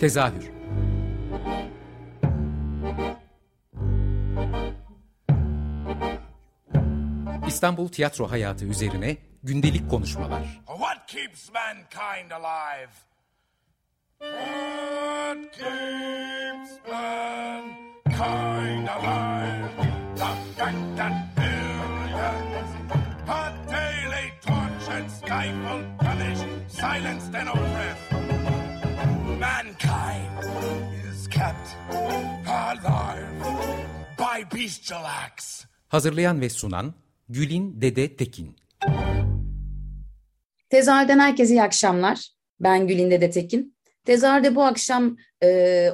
Tezahür. İstanbul tiyatro hayatı üzerine gündelik konuşmalar. What keeps mankind alive? What keeps mankind alive? Hot daily torch and stifled punish, silenced and oppressed. Mankind is kept alive by bestial acts. Hazırlayan ve sunan Gül'in Dede Tekin. Tezahürden herkese iyi akşamlar. Ben Gül'in Dede Tekin. Tezahürde bu akşam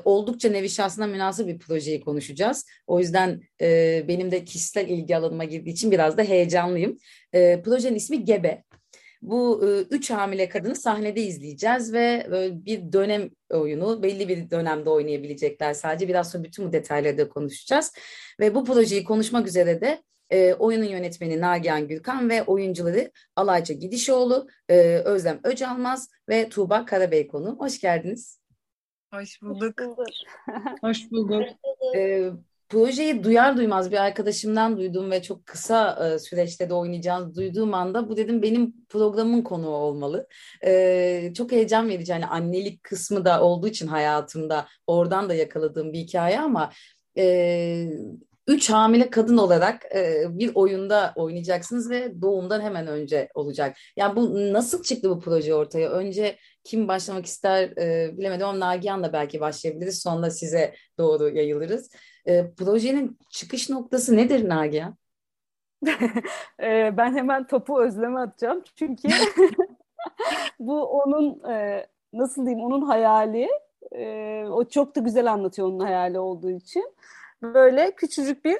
oldukça nevi şahsına münasip bir projeyi konuşacağız. O yüzden benim de kişisel ilgi alanıma girdiği için biraz da heyecanlıyım. Projenin ismi Gebe. Bu üç hamile kadını sahnede izleyeceğiz ve bir dönem oyunu, belli bir dönemde oynayabilecekler sadece. Biraz sonra bütün bu detayları da konuşacağız. Ve bu projeyi konuşmak üzere de oyunun yönetmeni Nagihan Gürkan ve oyuncuları Alayça Gidişoğlu, Özlem Öcalmaz ve Tuğba Karabeykonu. Hoş geldiniz. Hoş bulduk. Hoş bulduk. Projeyi duyar duymaz bir arkadaşımdan duydum ve çok kısa süreçte de oynayacağınızı duyduğum anda bu dedim benim programın konuğu olmalı. Çok heyecan verici, yani annelik kısmı da olduğu için hayatımda oradan da yakaladığım bir hikaye ama... Üç hamile kadın olarak bir oyunda oynayacaksınız ve doğumdan hemen önce olacak. Yani bu nasıl çıktı bu proje ortaya? Önce kim başlamak ister bilemedim ama Nagihan'la belki başlayabiliriz. Sonra size doğru yayılırız. Projenin çıkış noktası nedir Nagihan? Ben hemen topu Özlem'e atacağım. Çünkü bu onun nasıl diyeyim, onun hayali. O çok da güzel anlatıyor onun hayali olduğu için. Böyle küçücük bir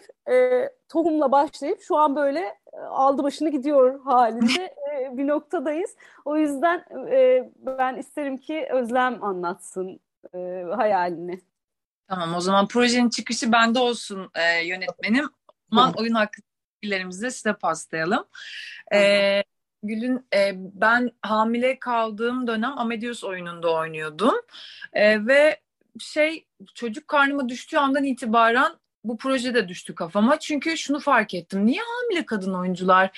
tohumla başlayıp şu an böyle aldı başını gidiyor halinde bir noktadayız. O yüzden ben isterim ki Özlem anlatsın hayalini. Tamam, o zaman projenin çıkışı bende olsun yönetmenim. O zaman oyun hakkında bilgilerimizi de size paslayalım. Gül'ün ben hamile kaldığım dönem Amadeus oyununda oynuyordum ve çocuk karnıma düştüğü andan itibaren bu projede düştü kafama. Çünkü şunu fark ettim. Niye hamile kadın oyuncular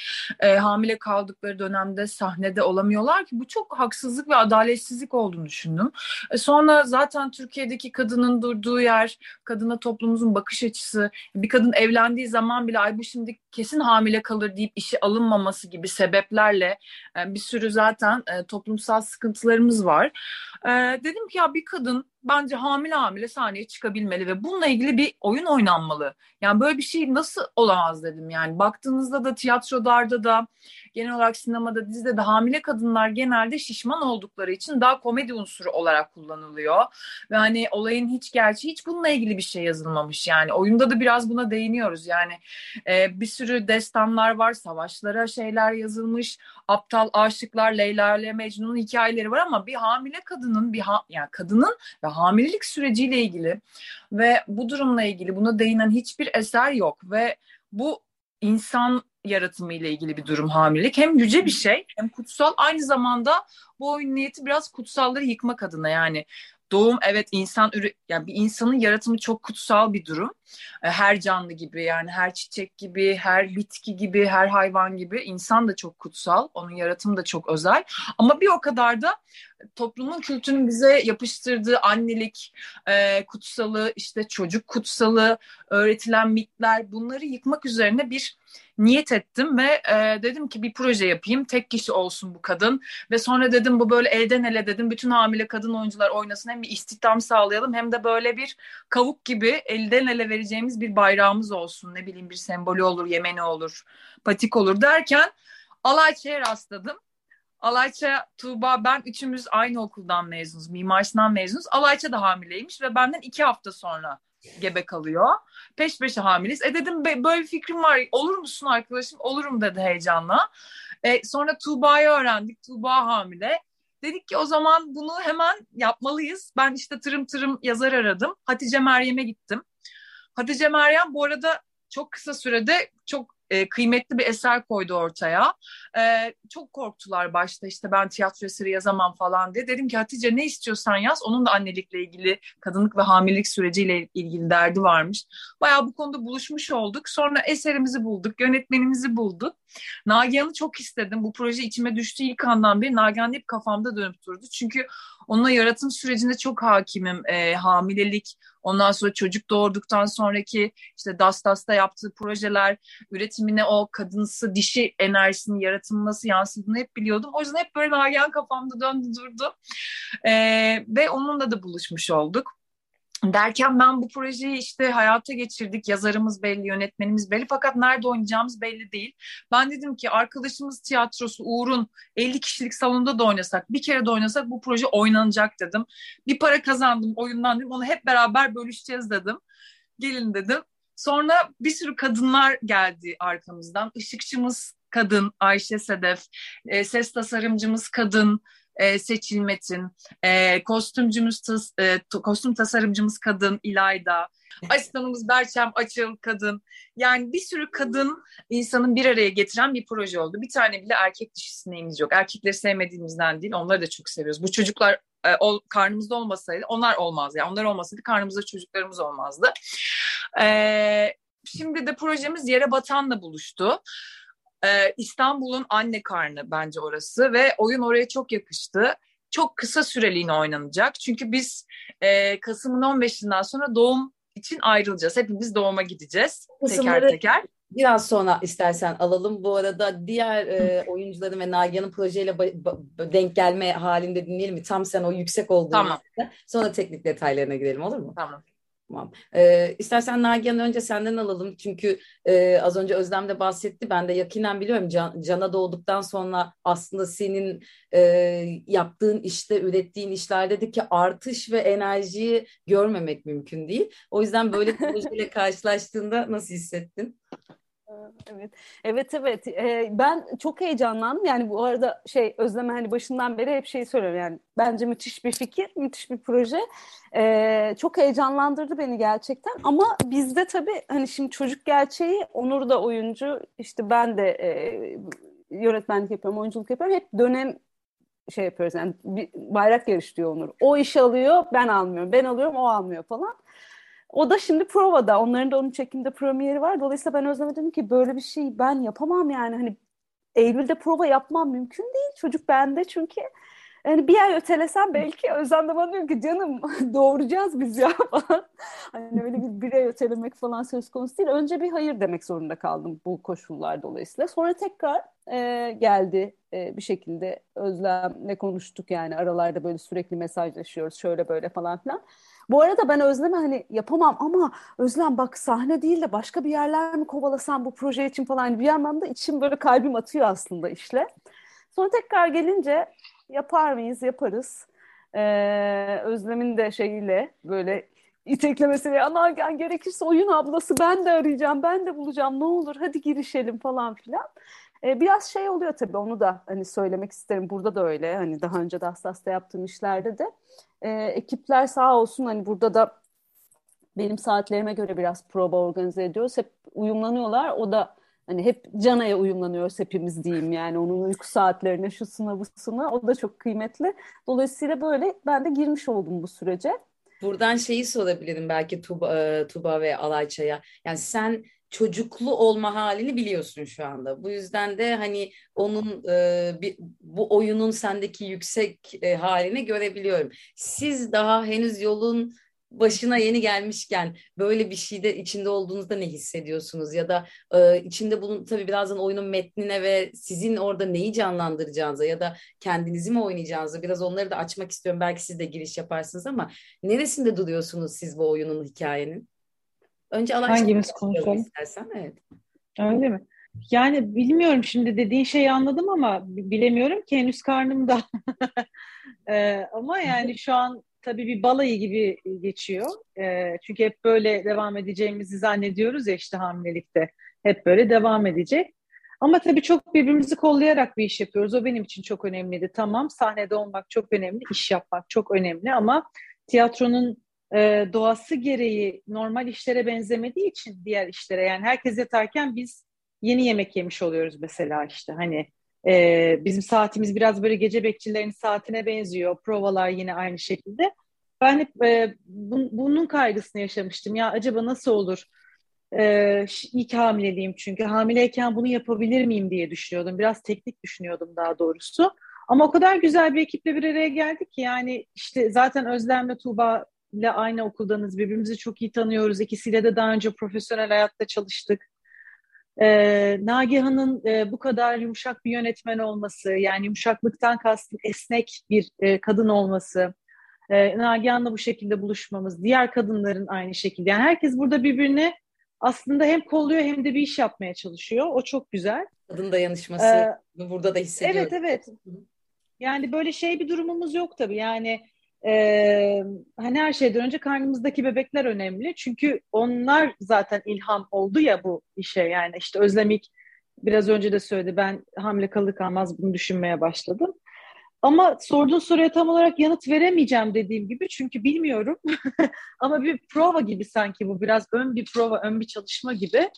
hamile kaldıkları dönemde sahnede olamıyorlar ki? Bu çok haksızlık ve adaletsizlik olduğunu düşündüm. Sonra zaten Türkiye'deki kadının durduğu yer, kadına toplumumuzun bakış açısı, bir kadın evlendiği zaman bile ay bu şimdi kesin hamile kalır deyip işe alınmaması gibi sebeplerle bir sürü zaten toplumsal sıkıntılarımız var. Dedim ki ya bir kadın bence hamile sahneye çıkabilmeli ve bununla ilgili bir oyun oynanmalı. Yani böyle bir şey nasıl olamaz dedim. Yani baktığınızda da tiyatrolarda da genel olarak sinemada, dizide de hamile kadınlar genelde şişman oldukları için daha komedi unsuru olarak kullanılıyor. Ve hani olayın hiç gerçeği, hiç bununla ilgili bir şey yazılmamış. Yani oyunda da biraz buna değiniyoruz. Yani bir sürü destanlar var, savaşlara şeyler yazılmış. Aptal aşıklar, Leyla ile Mecnun'un hikayeleri var ama bir hamile kadının, kadının ve hamilelik süreciyle ilgili ve bu durumla ilgili buna değinen hiçbir eser yok ve bu insan yaratımı ile ilgili bir durum hamilelik. Hem yüce bir şey hem kutsal. Aynı zamanda bu oyun niyeti biraz kutsalları yıkmak adına, yani doğum evet yani bir insanın yaratımı çok kutsal bir durum. Her canlı gibi, yani her çiçek gibi, her bitki gibi, her hayvan gibi insan da çok kutsal. Onun yaratımı da çok özel. Ama bir o kadar da toplumun kültürünün bize yapıştırdığı annelik kutsalı, işte çocuk kutsalı, öğretilen mitler, bunları yıkmak üzerine bir niyet ettim ve dedim ki bir proje yapayım. Tek kişi olsun bu kadın ve sonra dedim bu böyle elden ele dedim bütün hamile kadın oyuncular oynasın, hem bir istihdam sağlayalım hem de böyle bir kavuk gibi elden ele vereceğimiz bir bayrağımız olsun. Ne bileyim bir sembolü olur, yemeni olur, patik olur derken Alayça'ya rastladım. Alayça, Tuğba, ben üçümüz aynı okuldan mezunuz, Mimar Sinan mezunuz. Alayça da hamileymiş ve benden 2 hafta sonra gebe kalıyor. Peş peşe hamileyiz. Dedim böyle bir fikrim var. Olur musun arkadaşım? Olurum dedi heyecanla. Sonra Tuğba'yı öğrendik. Tuğba hamile. Dedik ki o zaman bunu hemen yapmalıyız. Ben işte tırım yazar aradım. Hatice Meryem'e gittim. Hatice Meryem bu arada çok kısa sürede çok kıymetli bir eser koydu ortaya. Çok korktular başta, işte ben tiyatro eseri yazamam falan diye. Dedim ki Hatice ne istiyorsan yaz. Onun da annelikle ilgili, kadınlık ve hamilelik süreciyle ilgili derdi varmış. Bayağı bu konuda buluşmuş olduk. Sonra eserimizi bulduk, yönetmenimizi bulduk. Nagihan'ı çok istedim. Bu proje içime düştüğü ilk andan beri Nagihan hep kafamda dönüp durdu. Çünkü onunla yaratım sürecinde çok hakimim. Hamilelik, ondan sonra çocuk doğurduktan sonraki işte Dastas'ta yaptığı projeler, üretimine o kadınsı, dişi enerjisini, yaratımı nasıl yansıdığını hep biliyordum. O yüzden hep böyle Nagihan kafamda döndü durdu. Ve onunla da buluşmuş olduk. Derken ben bu projeyi işte hayata geçirdik. Yazarımız belli, yönetmenimiz belli. Fakat nerede oynayacağımız belli değil. Ben dedim ki arkadaşımız tiyatrosu Uğur'un 50 kişilik salonda da oynasak, bir kere de oynasak bu proje oynanacak dedim. Bir para kazandım oyundan dedim. Onu hep beraber bölüşeceğiz dedim. Gelin dedim. Sonra bir sürü kadınlar geldi arkamızdan. Işıkçımız kadın Ayşe Sedef, ses tasarımcımız kadın Seçil Metin, kostüm tasarımcımız kadın İlayda, asistanımız Berçem Açıl kadın. Yani bir sürü kadın insanın bir araya getiren bir proje oldu. Bir tane bile erkek dişisliğimiz yok. Erkekleri sevmediğimizden değil, onları da çok seviyoruz. Bu çocuklar karnımızda olmasaydı onlar olmazdı. Yani onlar olmasaydı karnımızda çocuklarımız olmazdı. Şimdi de projemiz Yerebatan'la buluştu. İstanbul'un anne karnı bence orası ve oyun oraya çok yakıştı. Çok kısa süreliğine oynanacak. Çünkü biz Kasım'ın 15'inden sonra doğum için ayrılacağız. Hepimiz doğuma gideceğiz teker teker. Biraz sonra istersen alalım. Bu arada diğer oyuncuların ve Nagihan'ın projeyle denk gelme halinde dinleyelim mi? Tam sen o yüksek olduğunu. Tamam. Sonra teknik detaylarına girelim, olur mu? Tamam. Tamam. İstersen Nagihan önce senden alalım. Çünkü az önce Özlem de bahsetti. Ben de yakinen biliyorum. Cana doğduktan sonra aslında senin yaptığın işte, ürettiğin işlerdeki artış ve enerjiyi görmemek mümkün değil. O yüzden böyle projeyle karşılaştığında nasıl hissettin? Evet. Ben çok heyecanlandım. Yani bu arada Özlem'e hani başından beri hep söylüyorum. Yani bence müthiş bir fikir, müthiş bir proje. Çok heyecanlandırdı beni gerçekten. Ama bizde tabii hani şimdi çocuk gerçeği, Onur da oyuncu, işte ben de yönetmenlik yapıyorum, oyunculuk yapıyorum. Hep dönem yapıyoruz. Yani bayrak yarışı diyor Onur. O işi alıyor, ben almıyorum. Ben alıyorum, o almıyor falan. O da şimdi provada. Onların da onun çekimde premieri var. Dolayısıyla ben Özlem'e dedim ki böyle bir şey ben yapamam yani. Hani Eylül'de prova yapmam mümkün değil. Çocuk bende çünkü. Yani bir ay ötelesem belki Özlem de bana diyor ki canım doğuracağız biz ya falan. Hani öyle bir ay ötelemek falan söz konusu değil. Önce bir hayır demek zorunda kaldım bu koşullar dolayısıyla. Sonra tekrar geldi bir şekilde Özlem'le konuştuk yani. Aralarda böyle sürekli mesajlaşıyoruz şöyle böyle falan filan. Bu arada ben Özlem'e hani yapamam ama Özlem bak sahne değil de başka bir yerler mi kovalasam bu proje için falan. Yani bir yandan da içim böyle kalbim atıyor aslında işle. Sonra tekrar gelince yapar mıyız? Yaparız. Özlem'in de şeyiyle böyle iteklemesiyle Nagihan gerekirse oyun ablası ben de arayacağım, ben de bulacağım ne olur hadi girişelim falan filan. Biraz oluyor tabii, onu da hani söylemek isterim. Burada da öyle hani daha önce de Hassas'ta yaptığım işlerde de ekipler sağ olsun hani burada da benim saatlerime göre biraz prova organize ediyoruz. Hep uyumlanıyorlar. O da hani hep Cana'ya uyumlanıyoruz hepimiz diyeyim yani onun uyku saatlerine şusuna busuna. O da çok kıymetli. Dolayısıyla böyle ben de girmiş oldum bu sürece. Buradan sorabilirim belki Tuğba ve Alayça'ya. Yani sen çocuklu olma halini biliyorsun şu anda. Bu yüzden de hani onun bu oyunun sendeki yüksek halini görebiliyorum. Siz daha henüz yolun başına yeni gelmişken böyle bir şeyde içinde olduğunuzda ne hissediyorsunuz? Ya da içinde bulun tabii birazdan oyunun metnine ve sizin orada neyi canlandıracağınıza ya da kendinizi mi oynayacağınıza biraz onları da açmak istiyorum. Belki siz de giriş yaparsınız ama neresinde duruyorsunuz siz bu oyunun, hikayenin? Önce hangimiz konuşalım istersen, evet. Öyle mi? Yani bilmiyorum, şimdi dediğin şeyi anladım ama bilemiyorum ki henüz karnımda. Ama yani şu an tabii bir balayı gibi geçiyor. Çünkü hep böyle devam edeceğimizi zannediyoruz ya işte hamilelikte. Hep böyle devam edecek. Ama tabii çok birbirimizi kollayarak bir iş yapıyoruz. O benim için çok önemliydi. Tamam, sahnede olmak çok önemli, iş yapmak çok önemli ama tiyatronun doğası gereği normal işlere benzemediği için diğer işlere, yani herkes yatarken biz yeni yemek yemiş oluyoruz mesela işte. Hani bizim saatimiz biraz böyle gece bekçilerin saatine benziyor. Provalar yine aynı şekilde. Ben hep bunun kaygısını yaşamıştım. Ya acaba nasıl olur? İlk hamileliğim çünkü. Hamileyken bunu yapabilir miyim diye düşünüyordum. Biraz teknik düşünüyordum daha doğrusu. Ama o kadar güzel bir ekiple bir araya geldik ki yani işte zaten Özlem'le Tuğba'yla aynı okuldanız. Birbirimizi çok iyi tanıyoruz. İkisiyle de daha önce profesyonel hayatta çalıştık. Nagihan'ın bu kadar yumuşak bir yönetmen olması, yani yumuşaklıktan kastım esnek bir kadın olması, Nagihan'la bu şekilde buluşmamız, diğer kadınların aynı şekilde. Yani herkes burada birbirini aslında hem kolluyor hem de bir iş yapmaya çalışıyor. O çok güzel. Kadın dayanışması burada da hissediyorum. Evet. Yani böyle şey bir durumumuz yok tabii. Yani hani her şeyden önce karnımızdaki bebekler önemli. Çünkü onlar zaten ilham oldu ya bu işe. Yani işte Özlem ilk biraz önce de söyledi. Ben hamile kalır kalmaz bunu düşünmeye başladım. Ama sorduğun soruya tam olarak yanıt veremeyeceğim dediğim gibi. Çünkü bilmiyorum. Ama bir prova gibi sanki bu. Biraz ön bir çalışma gibi.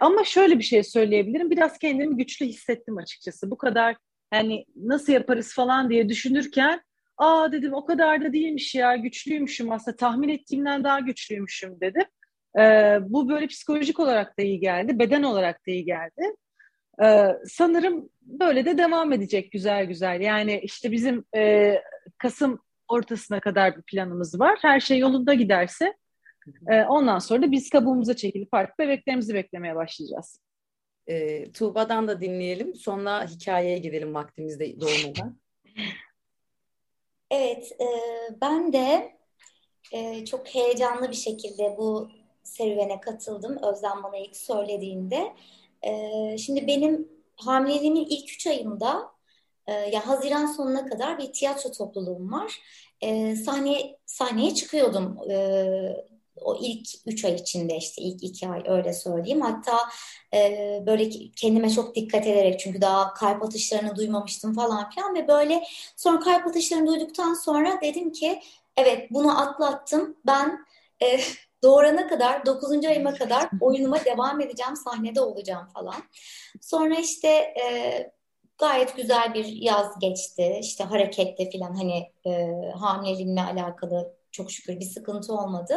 Ama şöyle bir şey söyleyebilirim. Biraz kendimi güçlü hissettim açıkçası. Bu kadar hani nasıl yaparız falan diye düşünürken dedim o kadar da değilmiş ya, güçlüymüşüm aslında, tahmin ettiğimden daha güçlüymüşüm dedim. Bu böyle psikolojik olarak da iyi geldi, beden olarak da iyi geldi. Sanırım böyle de devam edecek güzel güzel. Yani işte bizim Kasım ortasına kadar bir planımız var. Her şey yolunda giderse ondan sonra da biz kabuğumuza çekilip artık bebeklerimizi beklemeye başlayacağız. Tuğba'dan da dinleyelim, sonra hikayeye gidelim vaktimizde dolmadan. Evet, ben de çok heyecanlı bir şekilde bu serüvene katıldım. Özlem bana ilk söylediğinde. Şimdi benim hamileliğimin ilk 3 ayında, ya Haziran sonuna kadar bir tiyatro topluluğum var. Sahneye çıkıyordum o ilk 3 ay içinde, işte ilk 2 ay öyle söyleyeyim. Hatta böyle kendime çok dikkat ederek, çünkü daha kalp atışlarını duymamıştım falan filan ve böyle sonra kalp atışlarını duyduktan sonra dedim ki evet, bunu atlattım. Ben doğurana kadar 9. ayıma kadar oyunuma devam edeceğim, sahnede olacağım falan. Sonra işte gayet güzel bir yaz geçti. İşte harekette filan hani hamileliğimle alakalı çok şükür bir sıkıntı olmadı.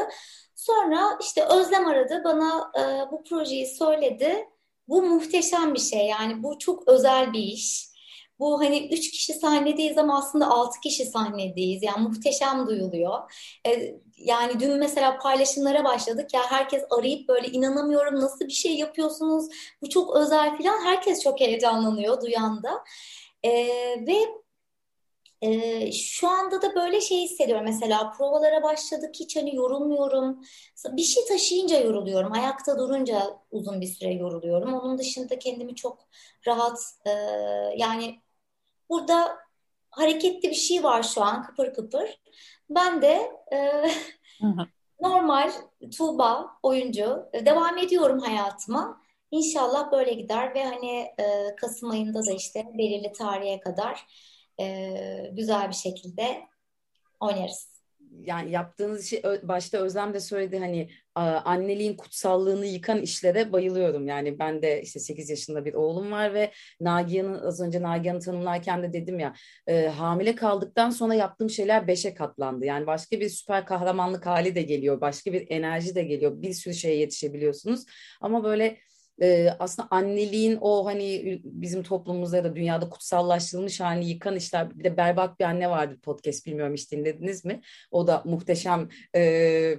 Sonra işte Özlem aradı, bana bu projeyi söyledi. Bu muhteşem bir şey, yani bu çok özel bir iş. Bu hani 3 kişi sahnedeyiz ama aslında 6 kişi sahnedeyiz. Yani muhteşem duyuluyor. Yani dün mesela paylaşımlara başladık ya, herkes arayıp böyle inanamıyorum, nasıl bir şey yapıyorsunuz, bu çok özel falan. Herkes çok heyecanlanıyor duyan da. Ve şu anda da böyle şey hissediyorum. Mesela provalara başladık, hiç hani yorulmuyorum. Bir şey taşıyınca yoruluyorum. Ayakta durunca uzun bir süre yoruluyorum. Onun dışında kendimi çok rahat, yani burada hareketli bir şey var şu an, kıpır kıpır. Ben de normal Tuğba oyuncu devam ediyorum hayatıma. İnşallah böyle gider ve hani Kasım ayında da işte belirli tarihe kadar güzel bir şekilde oynarız. Yani yaptığınız işi, başta Özlem de söyledi, hani anneliğin kutsallığını yıkan işlere bayılıyorum. Yani ben de işte 8 yaşında bir oğlum var ve az önce Nagihan'ı tanımlarken de dedim ya, hamile kaldıktan sonra yaptığım şeyler 5'e katlandı. Yani başka bir süper kahramanlık hali de geliyor, başka bir enerji de geliyor. Bir sürü şeye yetişebiliyorsunuz ama böyle aslında anneliğin o hani bizim toplumumuzda ya da dünyada kutsallaştırılmış halini yıkan işler. Bir de Berbat Bir Anne vardı podcast, bilmiyorum hiç dinlediniz mi? O da muhteşem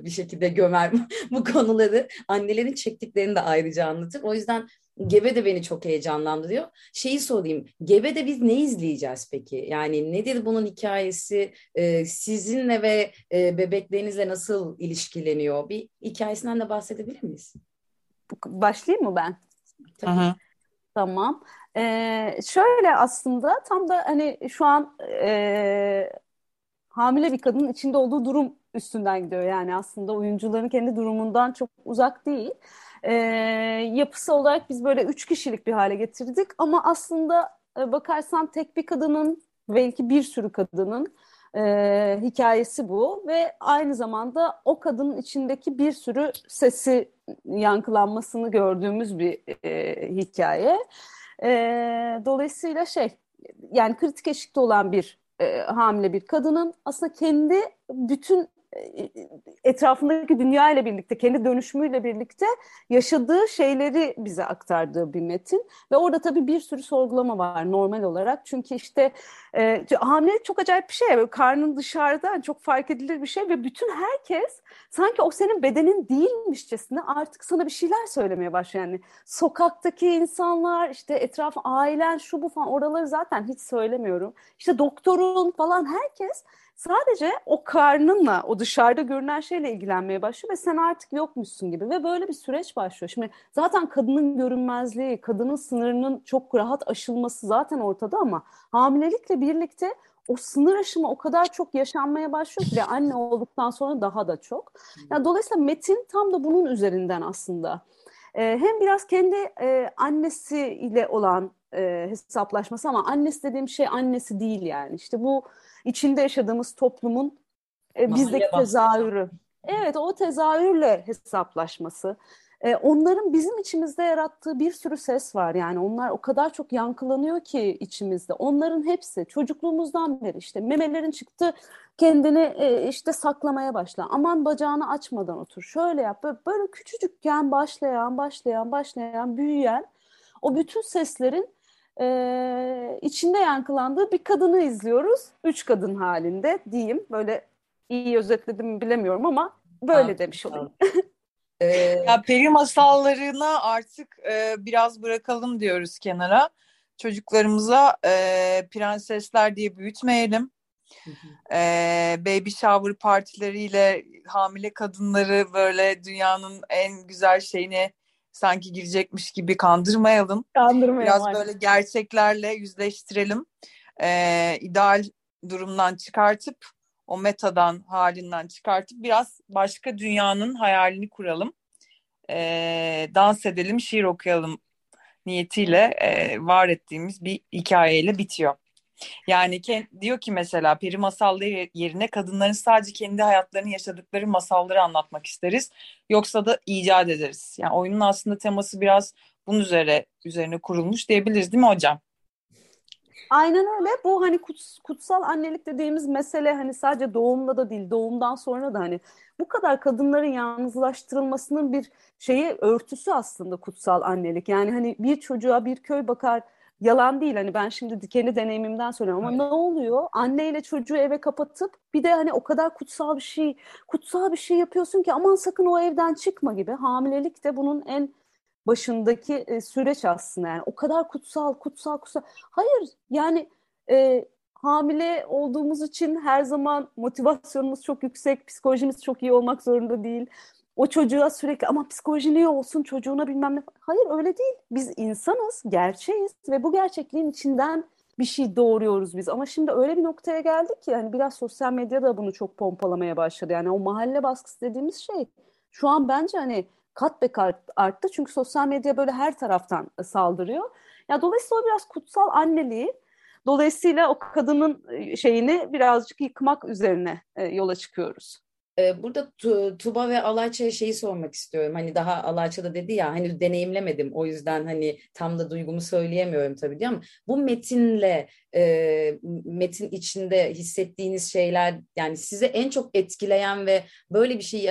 bir şekilde gömer bu konuları. Annelerin çektiklerini de ayrıca anlatır. O yüzden Gebe de beni çok heyecanlandırıyor. Şeyi sorayım, Gebe'de biz ne izleyeceğiz peki? Yani nedir bunun hikayesi? Sizinle ve bebeklerinizle nasıl ilişkileniyor? Bir hikayesinden de bahsedebilir miyiz? Başlayayım mı ben? Aha. Tamam. Şöyle aslında tam da hani şu an hamile bir kadının içinde olduğu durum üstünden gidiyor. Yani aslında oyuncuların kendi durumundan çok uzak değil. Yapısı olarak biz böyle 3 kişilik bir hale getirdik. Ama aslında bakarsan tek bir kadının, belki bir sürü kadının hikayesi bu ve aynı zamanda o kadının içindeki bir sürü sesi yankılanmasını gördüğümüz bir hikaye. Dolayısıyla yani kritik eşikte olan bir hamile bir kadının aslında kendi bütün etrafındaki dünya ile birlikte, kendi dönüşümüyle birlikte yaşadığı şeyleri bize aktardığı bir metin. Ve orada tabii bir sürü sorgulama var normal olarak. Çünkü hamilelik çok acayip bir şey. Böyle karnın dışarıdan çok fark edilir bir şey ve bütün herkes sanki o senin bedenin değilmişçesine artık sana bir şeyler söylemeye başlıyor. Yani sokaktaki insanlar, etrafı, ailen, şu bu falan, oraları zaten hiç söylemiyorum. Doktorun falan, herkes sadece o karnınla, o dışarıda görünen şeyle ilgilenmeye başlıyor ve sen artık yokmuşsun gibi ve böyle bir süreç başlıyor. Şimdi zaten kadının görünmezliği, kadının sınırının çok rahat aşılması zaten ortada ama hamilelikle birlikte o sınır aşımı o kadar çok yaşanmaya başlıyor ki anne olduktan sonra daha da çok. Yani dolayısıyla metin tam da bunun üzerinden aslında. Hem biraz kendi annesiyle olan hesaplaşması, ama annesi dediğim şey annesi değil yani. Bu içinde yaşadığımız toplumun bizdeki tezahürü. Evet, o tezahürle hesaplaşması. Onların bizim içimizde yarattığı bir sürü ses var. Yani onlar o kadar çok yankılanıyor ki içimizde. Onların hepsi çocukluğumuzdan beri memelerin çıktı, kendini saklamaya başla. Aman bacağını açmadan otur. Şöyle yap. Böyle küçücükken başlayan, büyüyen o bütün seslerin içinde yankılandığı bir kadını izliyoruz. 3 kadın halinde diyeyim. Böyle iyi özetledim mi bilemiyorum ama böyle demiş olayım. Ya peri masallarına artık biraz bırakalım diyoruz kenara. Çocuklarımıza prensesler diye büyütmeyelim. Baby shower partileriyle hamile kadınları böyle dünyanın en güzel şeyine sanki girecekmiş gibi kandırmayalım. Biraz böyle gerçeklerle yüzleştirelim. İdeal durumdan çıkartıp, o metadan, halinden çıkartıp biraz başka dünyanın hayalini kuralım. Dans edelim, şiir okuyalım niyetiyle var ettiğimiz bir hikayeyle bitiyor. Yani diyor ki mesela, peri masalları yerine kadınların sadece kendi hayatlarını yaşadıkları masalları anlatmak isteriz. Yoksa da icat ederiz. Yani oyunun aslında teması biraz bunun üzerine kurulmuş diyebiliriz, değil mi hocam? Aynen öyle. Bu kutsal annelik dediğimiz mesele sadece doğumla da değil, doğumdan sonra da bu kadar kadınların yalnızlaştırılmasının bir örtüsü aslında kutsal annelik. Yani bir çocuğa bir köy bakar, yalan değil. Ben şimdi kendi deneyimimden söylüyorum ama ne oluyor? Anneyle çocuğu eve kapatıp bir de o kadar kutsal bir şey yapıyorsun ki aman sakın o evden çıkma gibi. Hamilelik de bunun en başındaki süreç aslında. Yani o kadar kutsal. Hayır yani hamile olduğumuz için her zaman motivasyonumuz çok yüksek, psikolojimiz çok iyi olmak zorunda değil. O çocuğa sürekli ama psikoloji ne olsun, çocuğuna bilmem ne. Hayır, öyle değil. Biz insanız, gerçeğiz ve bu gerçekliğin içinden bir şey doğuruyoruz biz. Ama şimdi öyle bir noktaya geldik ki biraz sosyal medya da bunu çok pompalamaya başladı. Yani o mahalle baskısı dediğimiz şey şu an bence kat be kat arttı. Çünkü sosyal medya böyle her taraftan saldırıyor. Ya dolayısıyla biraz kutsal anneliği, dolayısıyla o kadının şeyini birazcık yıkmak üzerine yola çıkıyoruz. Burada Tuğba ve Alayça'ya sormak istiyorum. Daha Alayça da dedi ya, deneyimlemedim o yüzden tam da duygumu söyleyemiyorum tabii diye, ama bu metinle metin içinde hissettiğiniz şeyler, yani size en çok etkileyen ve böyle bir şey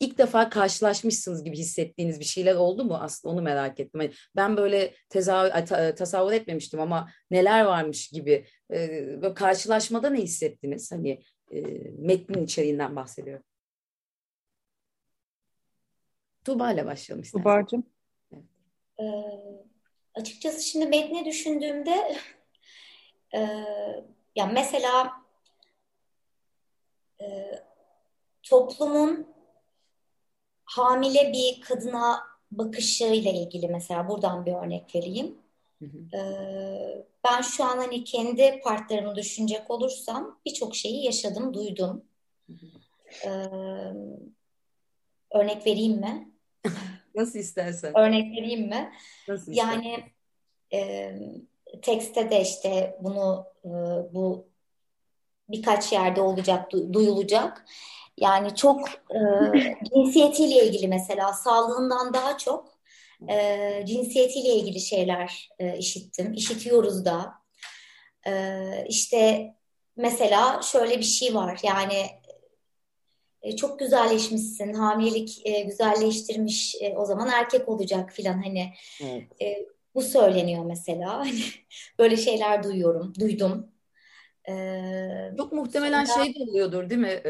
ilk defa karşılaşmışsınız gibi hissettiğiniz bir şeyler oldu mu? Aslında onu merak ettim. Ben böyle tasavvur etmemiştim ama neler varmış gibi karşılaşmada ne hissettiniz? Metnin içeriğinden bahsediyorum. Tuğba ile başlayalım istersen. Tuğba'cığım. Evet. Açıkçası şimdi metni düşündüğümde ya mesela toplumun hamile bir kadına bakışıyla ilgili mesela buradan bir örnek vereyim. Ben şu an kendi partlarımı düşünecek olursam birçok şeyi yaşadım, duydum. Örnek vereyim mi? Nasıl istersen. Örnek vereyim mi? Nasıl yani tekste de bunu bu birkaç yerde olacak, duyulacak. Yani çok cinsiyetiyle ilgili mesela sağlığından daha çok cinsiyetiyle ilgili şeyler işittim. İşitiyoruz da. İşte mesela şöyle bir şey var. Yani çok güzelleşmişsin, hamilelik güzelleştirmiş, o zaman erkek olacak filan hani. Evet. Bu söyleniyor mesela. Hani böyle şeyler duydum. Çok muhtemelen sonra... şey de oluyordur değil mi?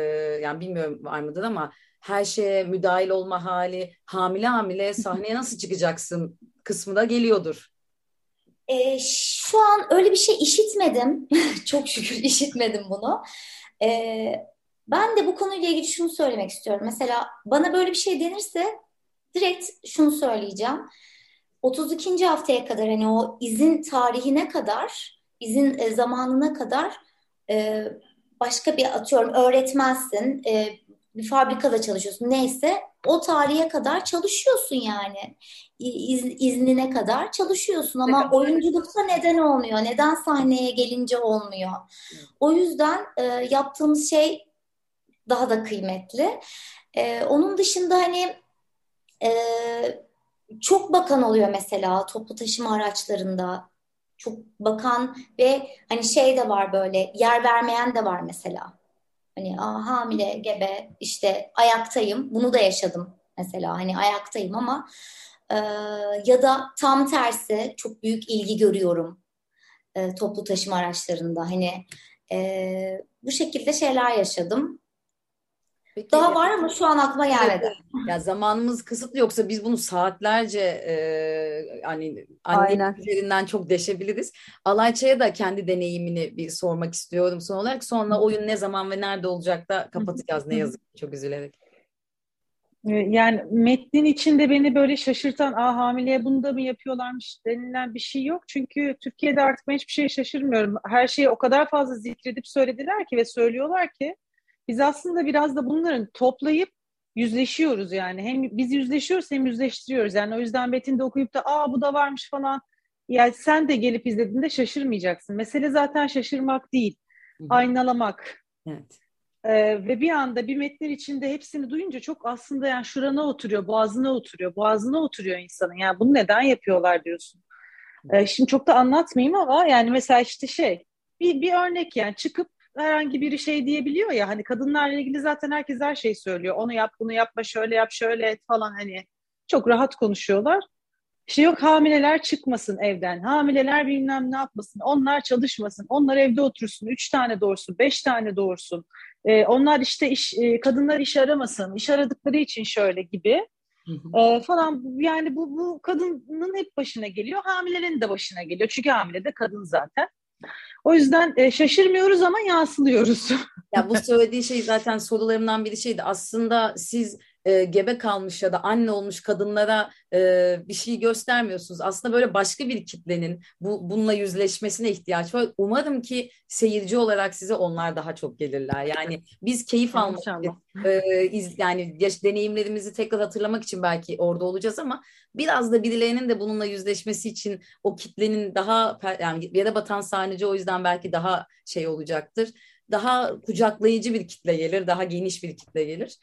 Yani bilmiyorum var mıdır ama her şeye müdahil olma hali, hamile sahneye nasıl çıkacaksın kısmı da geliyordur. Şu an öyle bir şey işitmedim. Çok şükür işitmedim bunu. Ben de bu konuyla ilgili şunu söylemek istiyorum. Mesela bana böyle bir şey denirse direkt şunu söyleyeceğim. 32. haftaya kadar hani o izin tarihine kadar, izin zamanına kadar başka bir atıyorum öğretmensin, bir fabrikada çalışıyorsun neyse o tarihe kadar çalışıyorsun yani. İznine kadar çalışıyorsun ama oyunculukta neden olmuyor? Neden sahneye gelince olmuyor? O yüzden yaptığımız şey daha da kıymetli. Onun dışında hani çok bakan oluyor mesela toplu taşıma araçlarında. Çok bakan ve hani şey de var böyle yer vermeyen de var mesela. Hani hamile, gebe, işte ayaktayım. Bunu da yaşadım mesela. Hani ayaktayım ama ya da tam tersi çok büyük ilgi görüyorum toplu taşıma araçlarında. Hani bu şekilde şeyler yaşadım. Peki, daha var ama şu an aklıma gelmedi. Ya zamanımız kısıtlı yoksa biz bunu saatlerce hani annenin üzerinden çok deşebiliriz. Alayça'ya da kendi deneyimini bir sormak istiyorum son olarak. Sonra oyun ne zaman ve nerede olacak da kapatacağız ne yazık ki çok üzülerek. Yani metnin içinde beni böyle şaşırtan hamileye bunu da mı yapıyorlarmış denilen bir şey yok. Çünkü Türkiye'de artık ben hiçbir şeye şaşırmıyorum. Her şeyi o kadar fazla zikredip söylediler ki ve söylüyorlar ki biz aslında biraz da bunların toplayıp yüzleşiyoruz yani. Hem biz yüzleşiyoruz hem yüzleştiriyoruz. Yani o yüzden metinde okuyup da bu da varmış falan. Yani sen de gelip izlediğinde şaşırmayacaksın. Mesele zaten şaşırmak değil. Hı-hı. Aynalamak. Evet. Ve bir anda bir metnin içinde hepsini duyunca çok aslında yani şurana oturuyor, boğazına oturuyor insanın. Yani bunu neden yapıyorlar diyorsun. Şimdi çok da anlatmayayım ama yani mesela işte bir örnek yani çıkıp herhangi biri şey diyebiliyor ya hani kadınlarla ilgili zaten herkes her şeyi söylüyor. Onu yap, bunu yapma, şöyle yap, şöyle et falan hani çok rahat konuşuyorlar. Yok hamileler çıkmasın evden, hamileler bilmem ne yapmasın, onlar çalışmasın, onlar evde otursun, 3 tane doğursun, 5 tane doğursun. Onlar işte kadınlar iş aramasın, iş aradıkları için şöyle gibi falan yani bu kadının hep başına geliyor, hamilenin de başına geliyor çünkü hamile de kadın zaten. O yüzden şaşırmıyoruz ama yansılıyoruz. Ya bu söylediği şey zaten sorularımdan biri şeydi. Aslında siz gebe kalmış ya da anne olmuş kadınlara bir şey göstermiyorsunuz. Aslında böyle başka bir kitlenin bununla yüzleşmesine ihtiyaç var. Umarım ki seyirci olarak size onlar daha çok gelirler. Yani biz keyif almak için yani deneyimlerimizi tekrar hatırlamak için belki orada olacağız ama biraz da birilerinin de bununla yüzleşmesi için o kitlenin daha yani Yerebatan Sarnıcı o yüzden belki daha şey olacaktır. Daha kucaklayıcı bir kitle gelir, daha geniş bir kitle gelir.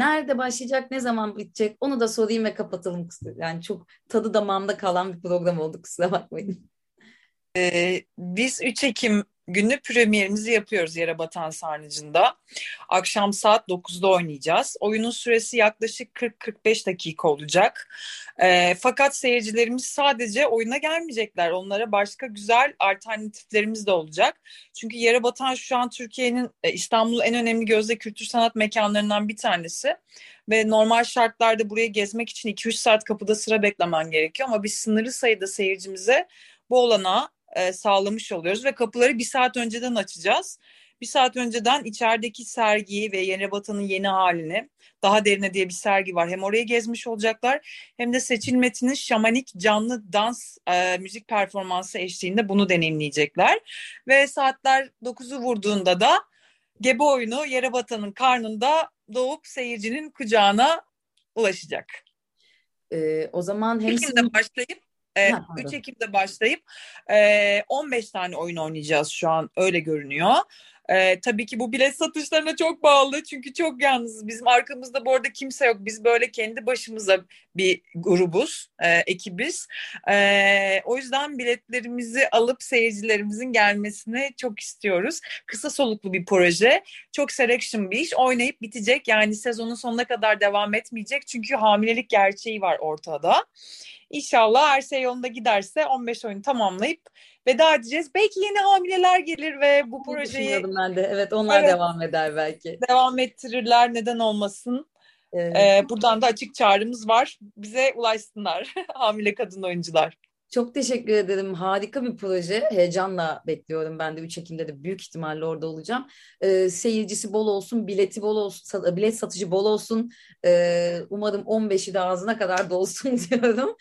Nerede başlayacak, ne zaman bitecek onu da sorayım ve kapatalım. Yani çok tadı damağımda kalan bir program oldu, kusura bakmayın. Biz 3 Ekim günü premierimizi yapıyoruz Yerebatan Sarnıcı'nda. Akşam saat 9'da oynayacağız. Oyunun süresi yaklaşık 40-45 dakika olacak. Fakat seyircilerimiz sadece oyuna gelmeyecekler. Onlara başka güzel alternatiflerimiz de olacak. Çünkü Yerebatan şu an Türkiye'nin İstanbul'un en önemli gözde kültür sanat mekanlarından bir tanesi. Ve normal şartlarda buraya gezmek için 2-3 saat kapıda sıra beklemen gerekiyor. Ama biz sınırlı sayıda seyircimize bu olanağı sağlamış oluyoruz ve kapıları 1 saat önceden açacağız. 1 saat önceden içerideki sergiyi ve Yerebatan'ın yeni halini, Daha Derine diye bir sergi var. Hem oraya gezmiş olacaklar hem de Seçil Metin'in şamanik canlı dans müzik performansı eşliğinde bunu deneyimleyecekler. Ve saatler 9'u vurduğunda da gebe oyunu Yerebatan'ın karnında doğup seyircinin kucağına ulaşacak. O zaman hem de başlayıp 3 Ekim'de başlayıp 15 tane oyun oynayacağız şu an öyle görünüyor. Tabii ki bu bilet satışlarına çok bağlı. Çünkü çok yalnız. Bizim arkamızda bu arada kimse yok. Biz böyle kendi başımıza bir grubuz, ekibiz. O yüzden biletlerimizi alıp seyircilerimizin gelmesini çok istiyoruz. Kısa soluklu bir proje. Çok selection bir iş. Oynayıp bitecek. Yani sezonun sonuna kadar devam etmeyecek. Çünkü hamilelik gerçeği var ortada. İnşallah her şey yolunda giderse 15 oyunu tamamlayıp veda edeceğiz. Belki yeni hamileler gelir ve bu projeyi... Düşünüyordum ben de. Evet, onlar evet, devam eder belki. Devam ettirirler. Neden olmasın? Evet. Buradan da açık çağrımız var. Bize ulaşsınlar hamile kadın oyuncular. Çok teşekkür ederim. Harika bir proje. Heyecanla bekliyorum. Ben de 3 Ekim'de de büyük ihtimalle orada olacağım. Seyircisi bol olsun, bileti bol olsun, bilet satışı bol olsun. Umarım 15'i de ağzına kadar dolsun diyorum.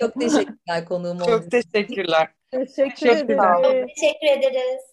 Çok teşekkürler konuğum oldu. Çok teşekkürler. Teşekkür ederiz. Teşekkür ederiz.